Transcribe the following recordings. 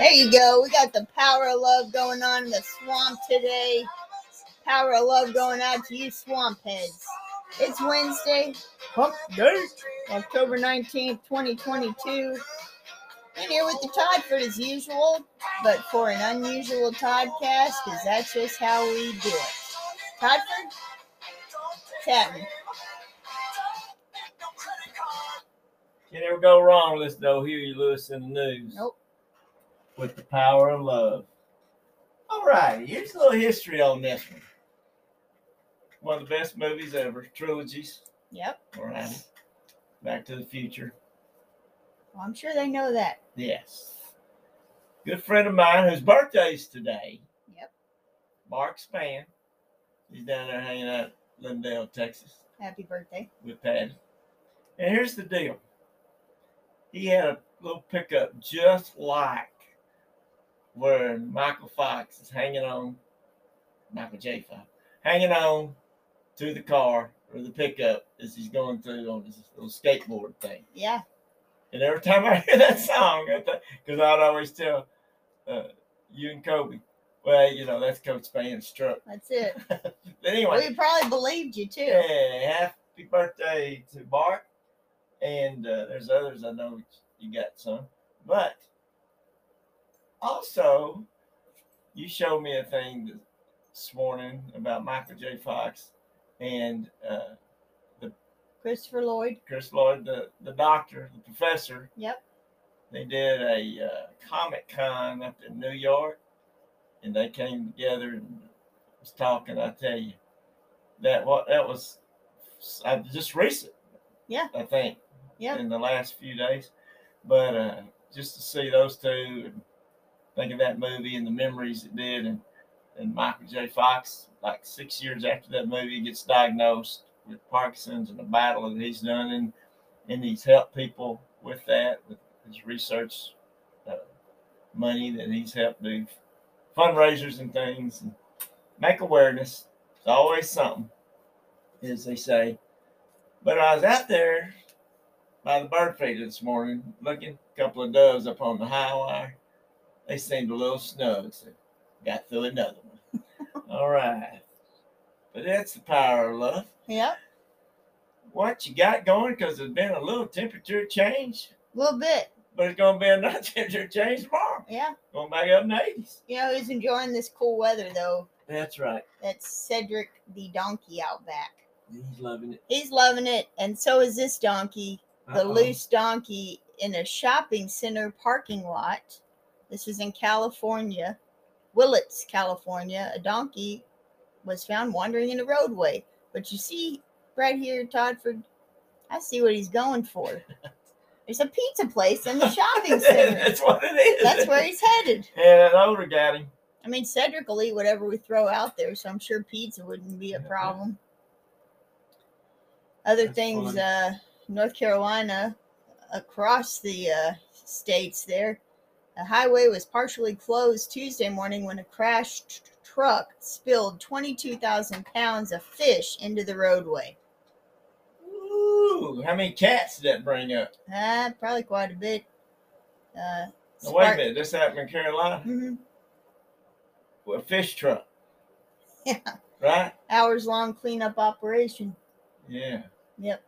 There you go. We got the power of love going on in the swamp today. Power of love going out to you swamp heads. It's Wednesday, hump day, October 19th, 2022. I'm here with the Todford as usual, but for an unusual Todcast, because that's just how we do it. Todford, it's happening. Can't ever go wrong with this, though. Hear you, Lewis, in the news. Nope. With the power of love. All right, here's a little history on this one. One of the best movies ever, trilogies. Yep. All right. Back to the Future. Well, I'm sure they know that. Yes. Good friend of mine whose birthday's today. Yep. Mark Spann. He's down there hanging out in Glendale, Texas. Happy birthday. With Patty. And here's the deal. He had a little pickup just like where Michael Fox is hanging on, Michael J. Fox, hanging on to the car or the pickup as he's going through on this little skateboard thing. Yeah. And every time I hear that song, because I'd always tell you and Kobe, well, you know, that's Coach Span's truck. That's it. But anyway. We probably believed you, too. Yeah, happy birthday to Bart. And there's others I know you got some. But also, you showed me a thing this morning about Michael J. Fox and Christopher Lloyd. Chris Lloyd, the doctor, the professor. Yep. They did a Comic-Con up in New York, and they came together and was talking. I tell you, that was just recent. Yeah. I think. Yeah. In the last few days. But just to see those two and think of that movie and the memories it did, and Michael J. Fox, like 6 years after that movie, gets diagnosed with Parkinson's and the battle that he's done, and he's helped people with that, with his research money that he's helped do fundraisers and things and make awareness. It's always something, as they say. But I was out there by the bird feeder this morning looking, a couple of doves up on the high wire. They seemed a little snug, so got through another one. All right. But that's the power of love. Yep. What you got going, because there's been a little temperature change. A little bit. But it's going to be another temperature change tomorrow. Yeah. Going back up in the 80s. You know who's enjoying this cool weather, though? That's right. That's Cedric the donkey out back. He's loving it. He's loving it. And so is this donkey, the loose donkey, in a shopping center parking lot. This is in California, Willits, California. A donkey was found wandering in the roadway. But you see right here, Todford, I see what he's going for. There's a pizza place in the shopping center. That's what it is. That's where he's headed. Yeah, that older got him. I mean, Cedric will eat whatever we throw out there, so I'm sure pizza wouldn't be a problem. Other That's things, North Carolina, across the states there, the highway was partially closed Tuesday morning when a crashed truck spilled 22,000 pounds of fish into the roadway. Ooh, how many cats did that bring up? Probably quite a bit. No, wait a minute, this happened in Carolina? Mm-hmm. Well, a fish truck. Yeah. Right? Hours-long cleanup operation. Yeah. Yep.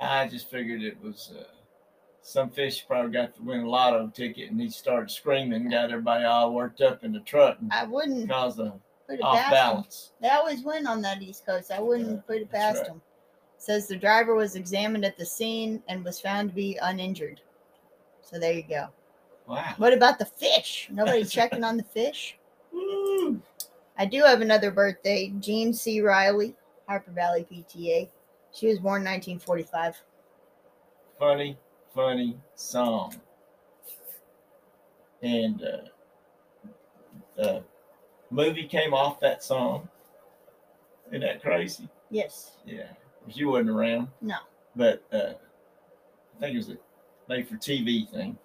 I just figured it was some fish probably got the win lotto ticket and he started screaming, got everybody all worked up in the truck. And I wouldn't cause a off balance. They always win on that East Coast. I wouldn't put it past them. It says the driver was examined at the scene and was found to be uninjured. So there you go. Wow. What about the fish? Nobody checking on the fish? Woo. I do have another birthday. Jean C. Riley, Harper Valley PTA. She was born in 1945. Funny song. And the movie came off that song. Isn't that crazy? Yes. Yeah. You wasn't around. No. But I think it was a made-for-TV thing.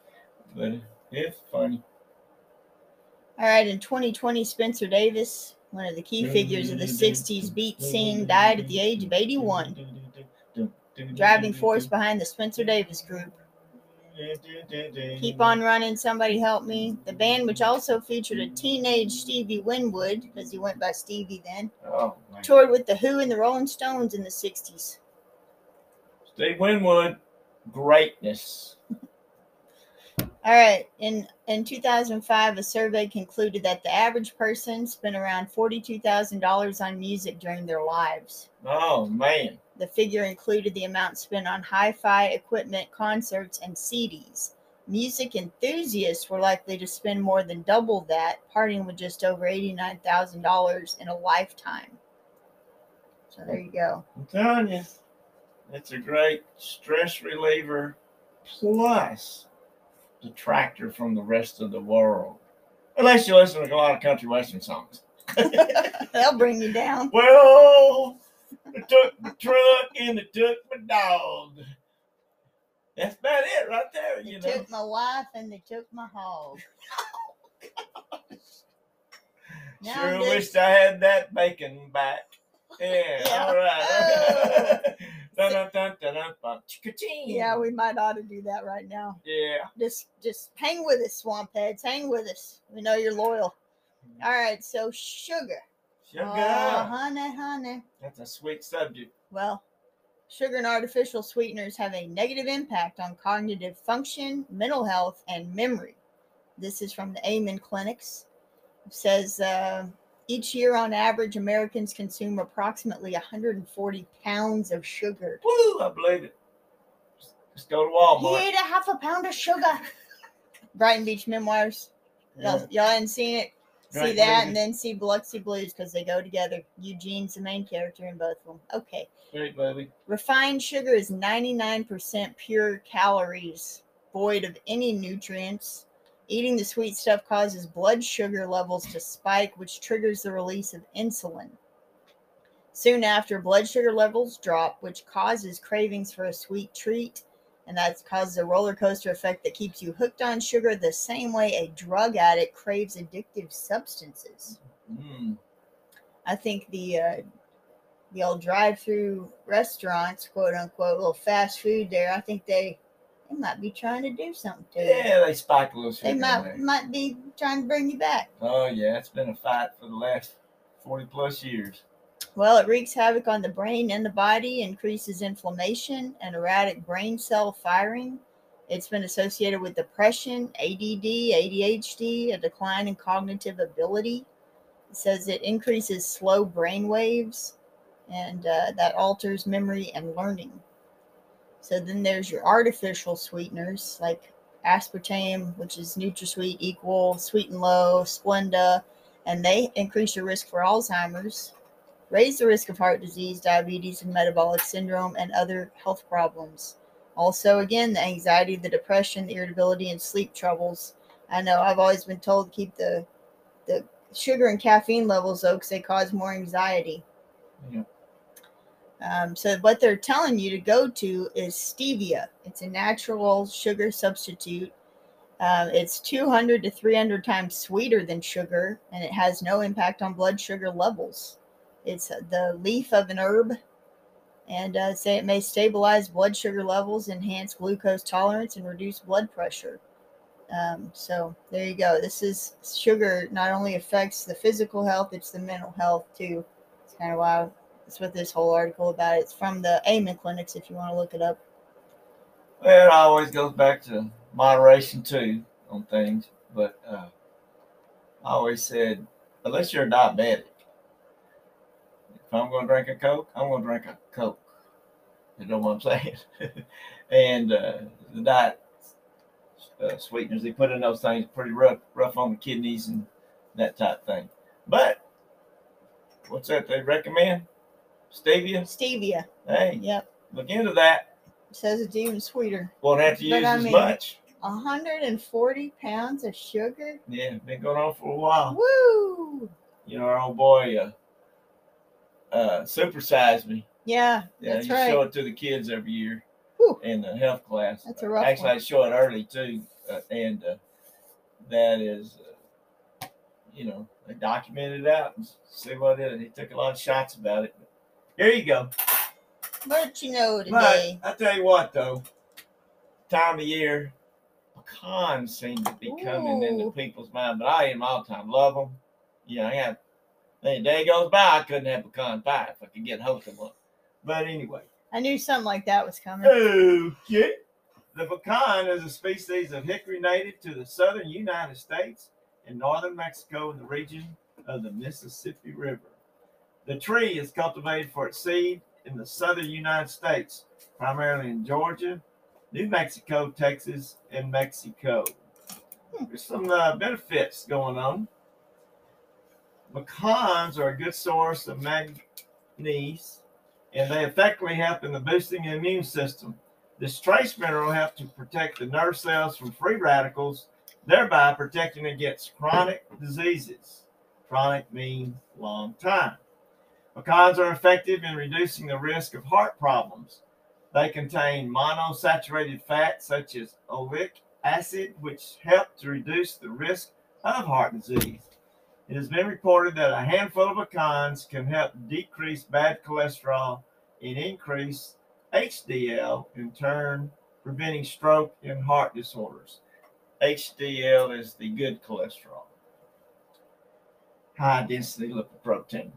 But it's funny. All right. In 2020, Spencer Davis, one of the key figures of the 60s beat scene, died at the age of 81. Driving force behind the Spencer Davis Group. Keep on running, somebody help me. The band, which also featured a teenage Stevie Winwood, because he went by Stevie then, toured with The Who and the Rolling Stones in the 60s. Steve Winwood, greatness. All right. In 2005, a survey concluded that the average person spent around $42,000 on music during their lives. Oh, man. The figure included the amount spent on hi-fi equipment, concerts, and CDs. Music enthusiasts were likely to spend more than double that, parting with just over $89,000 in a lifetime. So there you go. I'm telling you, it's a great stress reliever, plus detractor from the rest of the world. Unless you listen to a lot of country western songs. They'll bring you down. Well, I took my truck and I took my dog. That's about it right there. They took my wife and they took my hog. Oh, gosh. Sure wished I had that bacon back. Yeah. All right. Yeah, we might ought to do that right now. Yeah. Just hang with us, Swamp Heads. Hang with us. We know you're loyal. All right, so sugar. Sugar. Oh, honey. That's a sweet subject. Well, sugar and artificial sweeteners have a negative impact on cognitive function, mental health, and memory. This is from the Amen Clinics. It says each year, on average, Americans consume approximately 140 pounds of sugar. Woo, I believe it. Let's go to Walmart. He ate a half a pound of sugar. Brighton Beach Memoirs. Yeah. Y'all hadn't seen it? Right, see that, and then see Biloxi Blues, because they go together. Eugene's the main character in both of them. Okay. Great, baby. Refined sugar is 99% pure calories, void of any nutrients. Eating the sweet stuff causes blood sugar levels to spike, which triggers the release of insulin. Soon after, blood sugar levels drop, which causes cravings for a sweet treat, and that causes a roller coaster effect that keeps you hooked on sugar the same way a drug addict craves addictive substances. Mm. I think the old drive-through restaurants, quote-unquote, little fast food there, I think they might be trying to do something to you. Yeah, they spike a little sugar. They might be trying to bring you back. Oh, yeah, it's been a fight for the last 40-plus years. Well, it wreaks havoc on the brain and the body, increases inflammation and erratic brain cell firing. It's been associated with depression, ADD, ADHD, a decline in cognitive ability. It says it increases slow brain waves, and that alters memory and learning. So then there's your artificial sweeteners like aspartame, which is NutraSweet, Equal, Sweet'n Low, Splenda, and they increase your risk for Alzheimer's, raise the risk of heart disease, diabetes, and metabolic syndrome, and other health problems. Also, again, the anxiety, the depression, the irritability, and sleep troubles. I know I've always been told to keep the sugar and caffeine levels low because they cause more anxiety. Yeah. So what they're telling you to go to is stevia. It's a natural sugar substitute. It's 200 to 300 times sweeter than sugar, and it has no impact on blood sugar levels. It's the leaf of an herb, and say it may stabilize blood sugar levels, enhance glucose tolerance, and reduce blood pressure. So there you go. This is sugar not only affects the physical health, it's the mental health too. It's kind of why that's what this whole article about. It's from the Amen Clinics if you want to look it up. Well, it always goes back to moderation too on things, but I always said, unless you're a diabetic, if I'm going to drink a Coke, I'm going to drink a Coke. You know what I'm saying? And the diet sweeteners they put in those things pretty rough on the kidneys and that type thing. But what's that they recommend? Stevia? Stevia. Hey. Yep. Look into that. It says it's even sweeter. Won't have to use as much. 140 pounds of sugar? Yeah, been going on for a while. Woo! You know, our old boy... supersize me. Yeah, that's right. You show it to the kids every year. Whew. In the health class. That's a rough one. I show it early too, and that is, they documented it out and see what it is. He took a lot of shots about it. But here you go. But today. But I tell you what, though, time of year, cons seem to be coming into people's mind, but I eat them all the time. Love them. Yeah, I got. The day goes by, I couldn't have pecan pie if I could get hold of one. But anyway, I knew something like that was coming. Okay. The pecan is a species of hickory native to the southern United States and northern Mexico in the region of the Mississippi River. The tree is cultivated for its seed in the southern United States, primarily in Georgia, New Mexico, Texas, and Mexico. There's some benefits going on. Pecans are a good source of manganese, and they effectively help in the boosting the immune system. This trace mineral helps to protect the nerve cells from free radicals, thereby protecting against chronic diseases. Chronic means long time. Pecans are effective in reducing the risk of heart problems. They contain monounsaturated fats such as oleic acid, which help to reduce the risk of heart disease. It has been reported that a handful of pecans can help decrease bad cholesterol and increase HDL, in turn preventing stroke and heart disorders. HDL is the good cholesterol, high-density lipoprotein,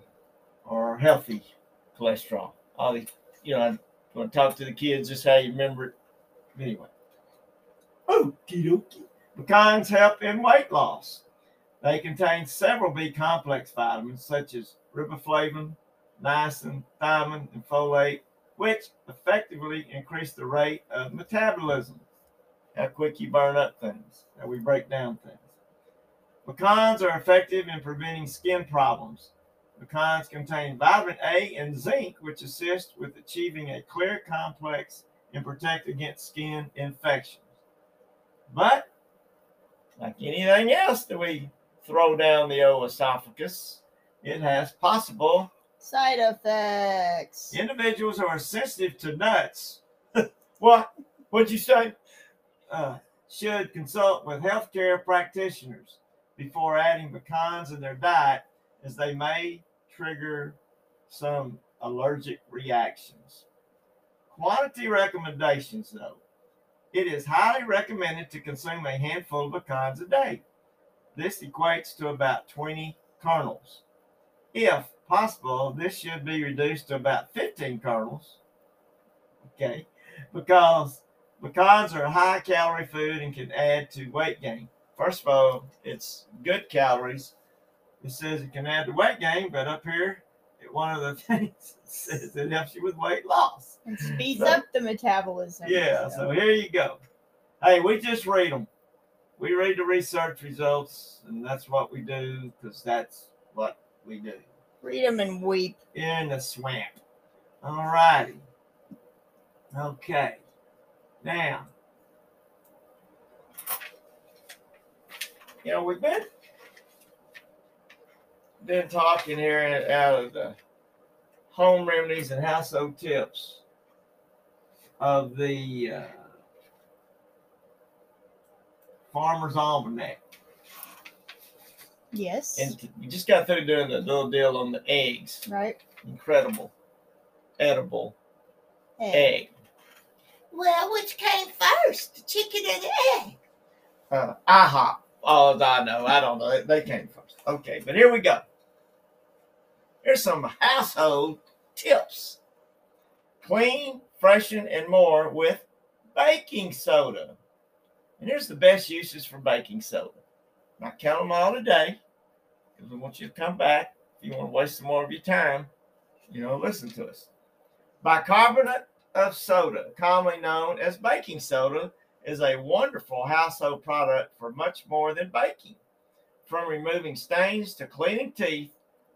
or healthy cholesterol. All these, you know, I'm going to talk to the kids just how you remember it. Anyway, okie dokie. Pecans help in weight loss. They contain several B-complex vitamins such as riboflavin, niacin, thiamine, and folate, which effectively increase the rate of metabolism, how quick you burn up things, how we break down things. Pecans are effective in preventing skin problems. Pecans contain vitamin A and zinc, which assist with achieving a clear complex and protect against skin infections. But, like anything else that we throw down the old esophagus, it has possible side effects. Individuals who are sensitive to nuts, what? What'd you say? Should consult with healthcare practitioners before adding pecans in their diet, as they may trigger some allergic reactions. Quantity recommendations, though. It is highly recommended to consume a handful of pecans a day. This equates to about 20 kernels. If possible, this should be reduced to about 15 kernels, okay, because pecans are a high-calorie food and can add to weight gain. First of all, it's good calories. It says it can add to weight gain, but up here, one of the things it says it helps you with weight loss. And speeds up the metabolism. Yeah, so here you go. Hey, we just read them. We read the research results, and that's what we do, because that's what we do. Read them and weep. In the swamp. All righty. Okay. Now, you know, we've been talking here out of the home remedies and household tips of the Farmer's Almanac. Yes. And we just got through doing the little deal on the eggs. Right. Incredible. Edible egg. Well, which came first, the chicken or the egg? IHOP. Oh, I know. I don't know. They came first. Okay, but here we go. Here's some household tips. Clean, freshen, and more with baking soda. And here's the best uses for baking soda. I count them all today because we want you to come back. If you want to waste some more of your time, you know, listen to us. Bicarbonate of soda, commonly known as baking soda, is a wonderful household product for much more than baking. From removing stains to cleaning teeth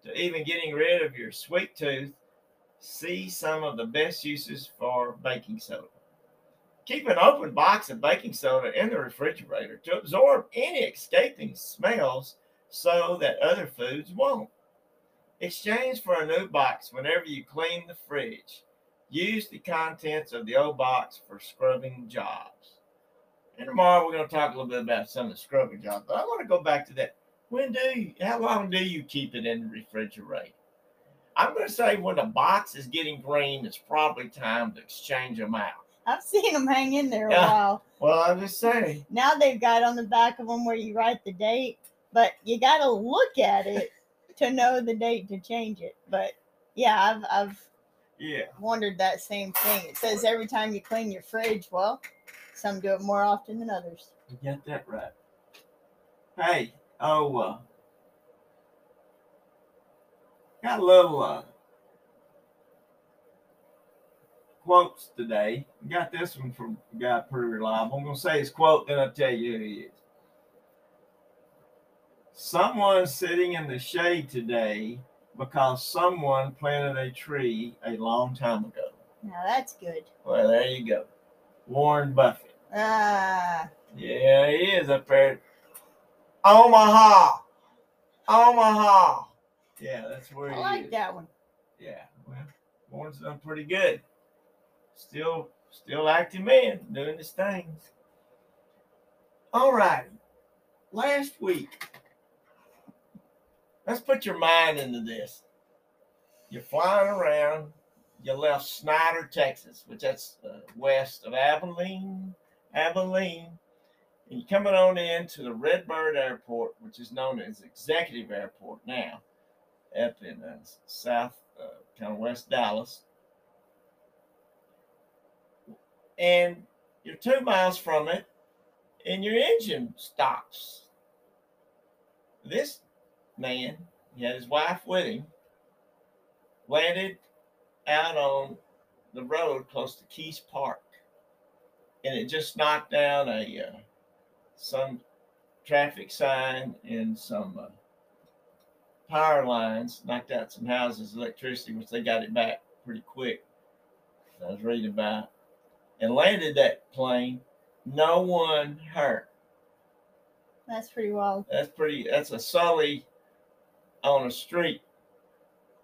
to even getting rid of your sweet tooth, see some of the best uses for baking soda. Keep an open box of baking soda in the refrigerator to absorb any escaping smells so that other foods won't. Exchange for a new box whenever you clean the fridge. Use the contents of the old box for scrubbing jobs. And tomorrow we're going to talk a little bit about some of the scrubbing jobs. But I want to go back to that. How long do you keep it in the refrigerator? I'm going to say when the box is getting green, it's probably time to exchange them out. I've seen them hang in there a while. Well, I'm just saying. Now they've got on the back of them where you write the date, but you got to look at it to know the date to change it. But yeah, I've wondered that same thing. It says every time you clean your fridge. Well, some do it more often than others. You got that right. Hey, got a little quotes today. Got this one from a guy pretty reliable. I'm going to say his quote, then I'll tell you who he is. Someone sitting in the shade today because someone planted a tree a long time ago. Now that's good. Well, there you go. Warren Buffett. Yeah, he is up there. Omaha. Yeah, that's where he is. I like that one. Yeah, well, Warren's done pretty good. Still active man, doing his things. All right. Last week, let's put your mind into this. You're flying around. You left Snyder, Texas, which that's west of Abilene. And you're coming on in to the Redbird Airport, which is known as Executive Airport now, up in south, kind of west Dallas. And you're 2 miles from it, and your engine stops. This man, he had his wife with him, landed out on the road close to Keese Park, and it just knocked down some traffic sign and some power lines, knocked out some houses, electricity, which they got it back pretty quick. I was reading about it. And landed that plane, no one hurt. That's pretty wild. That's a Sully on a street.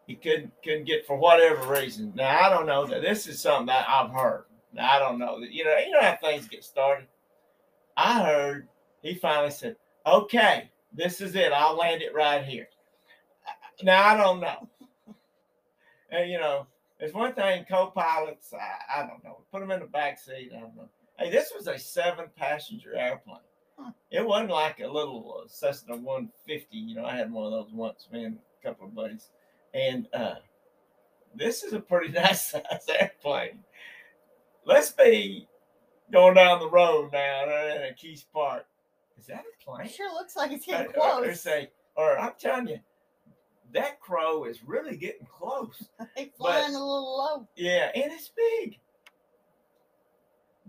He couldn't get for whatever reason. Now I don't know that this is something that I've heard. Now I don't know that you know how things get started. I heard he finally said, "Okay, this is it. I'll land it right here." Now I don't know. And there's one thing, co-pilots, I don't know. Put them in the back seat, I don't know. Hey, this was a 7-passenger airplane. Huh. It wasn't like a little Cessna 150. I had one of those once, man, a couple of buddies. And this is a pretty nice-sized airplane. Let's be going down the road now at Keese Park. Is that a plane? It sure looks like it's getting close. Or I'm telling you, that crow is really getting close. It's flying a little low. Yeah, and it's big.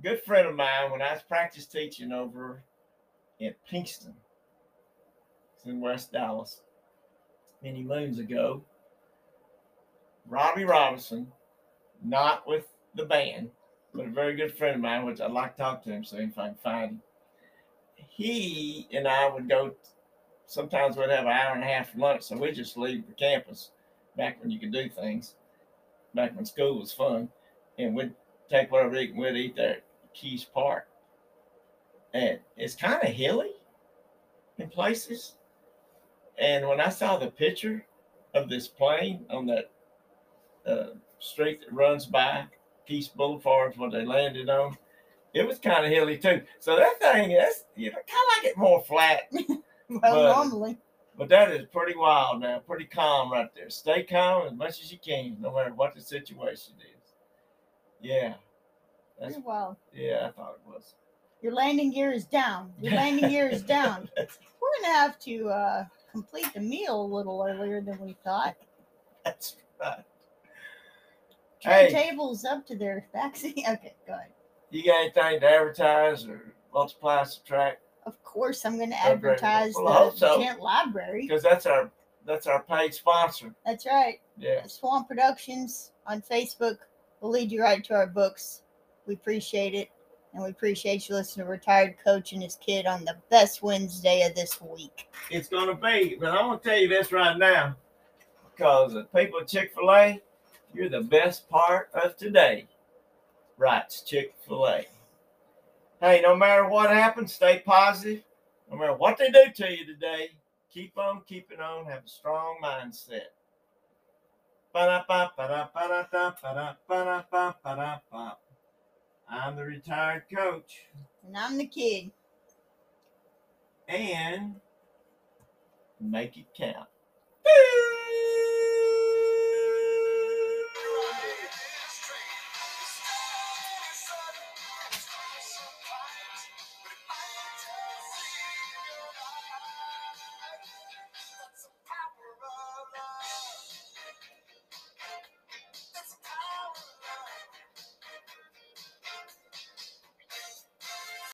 Good friend of mine, when I was practice teaching over in Pinkston, it's in West Dallas, many moons ago, Robbie Robinson, not with the band, but a very good friend of mine, which I'd like to talk to him so if I can find him. He and I would go. Sometimes we'd have an hour and a half for lunch, so we'd just leave the campus back when you could do things, back when school was fun, and we'd take whatever we could eat there at Keese Park. And it's kind of hilly in places. And when I saw the picture of this plane on that street that runs by, Peace Boulevard, what they landed on, it was kind of hilly too. So that thing is, kind of like it more flat. Normally. But that is pretty wild now, pretty calm right there. Stay calm as much as you can, no matter what the situation is. Yeah. That's wild. Yeah, I thought it was. Your landing gear is down. We're going to have to complete the meal a little earlier than we thought. That's right. Turntables up to their backseat. Okay, go ahead. You got anything to advertise or multiply, subtract? Of course, I'm going to advertise the Gent Library. Because that's our paid sponsor. That's right. Yeah. Swamp Productions on Facebook will lead you right to our books. We appreciate it. And we appreciate you listening to Retired Coach and his kid on the best Wednesday of this week. It's going to be. But I want to tell you this right now. Because the people at Chick-fil-A, you're the best part of today. Writes Chick-fil-A. Hey, no matter what happens, stay positive. No matter what they do to you today, keep on keeping on. Have a strong mindset. I I'm the retired coach. And I'm the kid. And make it count. Boo!